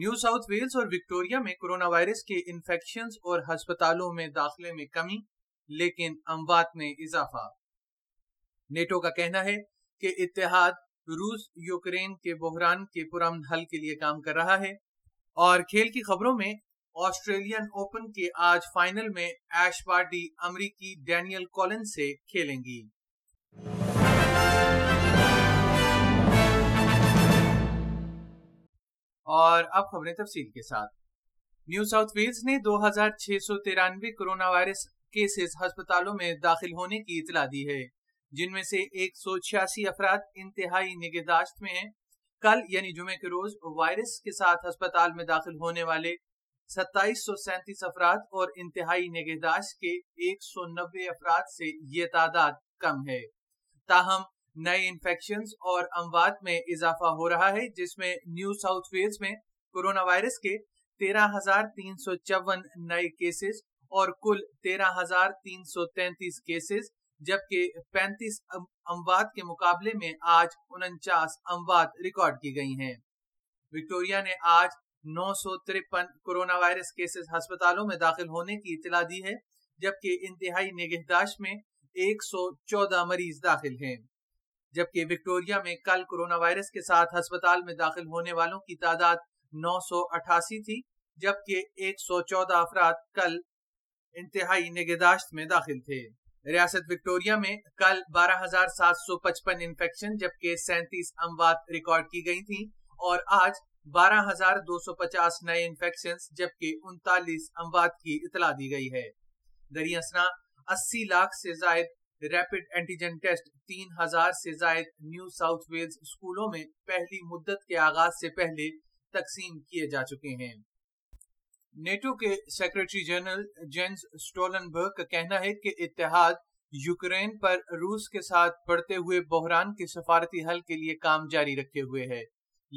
New South Wales اور Victoria میں corona virus کے انفیکشنز اور ہسپتالوں میں داخلے میں کمی، لیکن اموات میں اضافہ۔ نیٹو کا کہنا ہے کہ اتحاد روس یوکرین کے بحران کے پرامن حل کے لیے کام کر رہا ہے۔ اور کھیل کی خبروں میں آسٹریلین اوپن کے آج فائنل میں ایش بارڈی امریکی ڈینیل کولنز سے کھیلیں گی۔ اور اب خبریں تفصیل کے ساتھ۔ نیو ساؤتھ ویلز نے 2693 کرونا وائرس کیسز ہسپتالوں میں داخل ہونے کی اطلاع دی ہے، جن میں سے 186 افراد انتہائی نگہداشت میں ہیں۔ کل یعنی جمعے کے روز وائرس کے ساتھ ہسپتال میں داخل ہونے والے 2737 افراد اور انتہائی نگہداشت کے 190 افراد سے یہ تعداد کم ہے۔ تاہم نئے انفیکشنز اور اموات میں اضافہ ہو رہا ہے، جس میں نیو ساؤتھ ویلز میں کرونا وائرس کے 13,354 نئے کیسز اور کل 13,333 کیسز، جبکہ 35 اموات کے مقابلے میں آج 49 اموات ریکارڈ کی گئی ہیں۔ وکٹوریا نے آج 953 کرونا وائرس کیسز ہسپتالوں میں داخل ہونے کی اطلاع دی ہے، جبکہ انتہائی نگہداشت میں 114 مریض داخل ہیں۔ جبکہ وکٹوریا میں کل کرونا وائرس کے ساتھ ہسپتال میں داخل ہونے والوں کی تعداد 988 تھی، جبکہ 114 افراد کل انتہائی نگہداشت میں داخل تھے۔ ریاست وکٹوریا میں کل 12,755 انفیکشن جبکہ 37 اموات ریکارڈ کی گئی تھیں، اور آج 12,250 نئے انفیکشنز جبکہ 39 اموات کی اطلاع دی گئی ہے۔ دریں اثنا 80 لاکھ سے زائد ریپڈ اینٹیجن ٹیسٹ 3,000 سے زائد نیو ساؤتھ ویلز اسکولوں میں پہلی مدت کے آغاز سے پہلے تقسیم کیے جا چکے ہیں۔ نیٹو کے سیکرٹری جنرل جینس اسٹولنبرگ کا کہنا ہے کہ اتحاد یوکرین پر روس کے ساتھ بڑھتے ہوئے بحران کے سفارتی حل کے لیے کام جاری رکھے ہوئے ہے،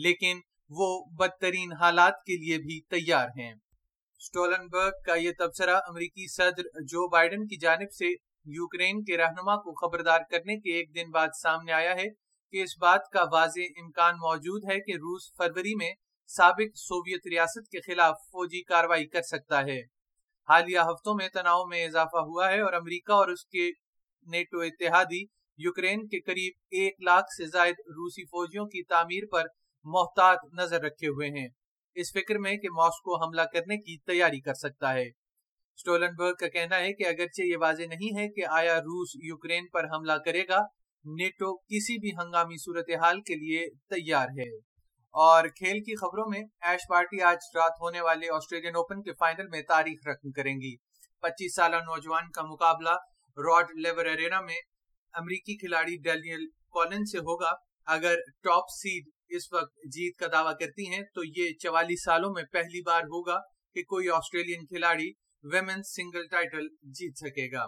لیکن وہ بدترین حالات کے لیے بھی تیار ہیں۔ اسٹولنبرگ کا یہ تبصرہ امریکی صدر جو بائیڈن کی جانب سے یوکرین کے رہنما کو خبردار کرنے کے ایک دن بعد سامنے آیا ہے کہ اس بات کا واضح امکان موجود ہے کہ روس فروری میں سابق سوویت ریاست کے خلاف فوجی کارروائی کر سکتا ہے۔ حالیہ ہفتوں میں تناؤ میں اضافہ ہوا ہے اور امریکہ اور اس کے نیٹو اتحادی یوکرین کے قریب 1 لاکھ سے زائد روسی فوجیوں کی تعمیر پر محتاط نظر رکھے ہوئے ہیں، اس فکر میں کہ ماسکو حملہ کرنے کی تیاری کر سکتا ہے۔ اسٹولنبرگ کا کہنا ہے کہ اگرچہ یہ واضح نہیں ہے کہ آیا روس یوکرین پر حملہ کرے گا، نیٹو کسی بھی ہنگامی صورتحال کے لیے تیار ہے۔ اور کھیل کی خبروں میں ایش بارٹی آج رات ہونے والے آسٹریلین اوپن کے فائنل میں تاریخ رقم کریں گی۔ 25 سالہ نوجوان کا مقابلہ راڈ لیور ارینا میں امریکی کھلاڑی ڈینیل کولنز سے ہوگا۔ اگر ٹاپ سیڈ اس وقت جیت کا دعویٰ کرتی ہیں تو یہ 44 سالوں میں پہلی بار ہوگا کہ کوئی آسٹریلین کھلاڑی ویمنز سنگل ٹائٹل جیت سکے گا۔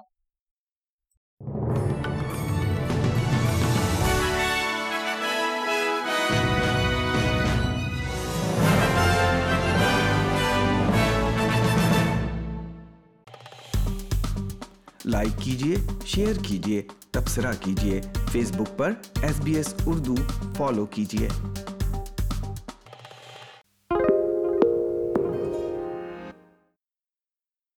لائک کیجیے، شیئر کیجیے، تبصرہ کیجیے، فیس بک پر SBS اردو فالو کیجیے۔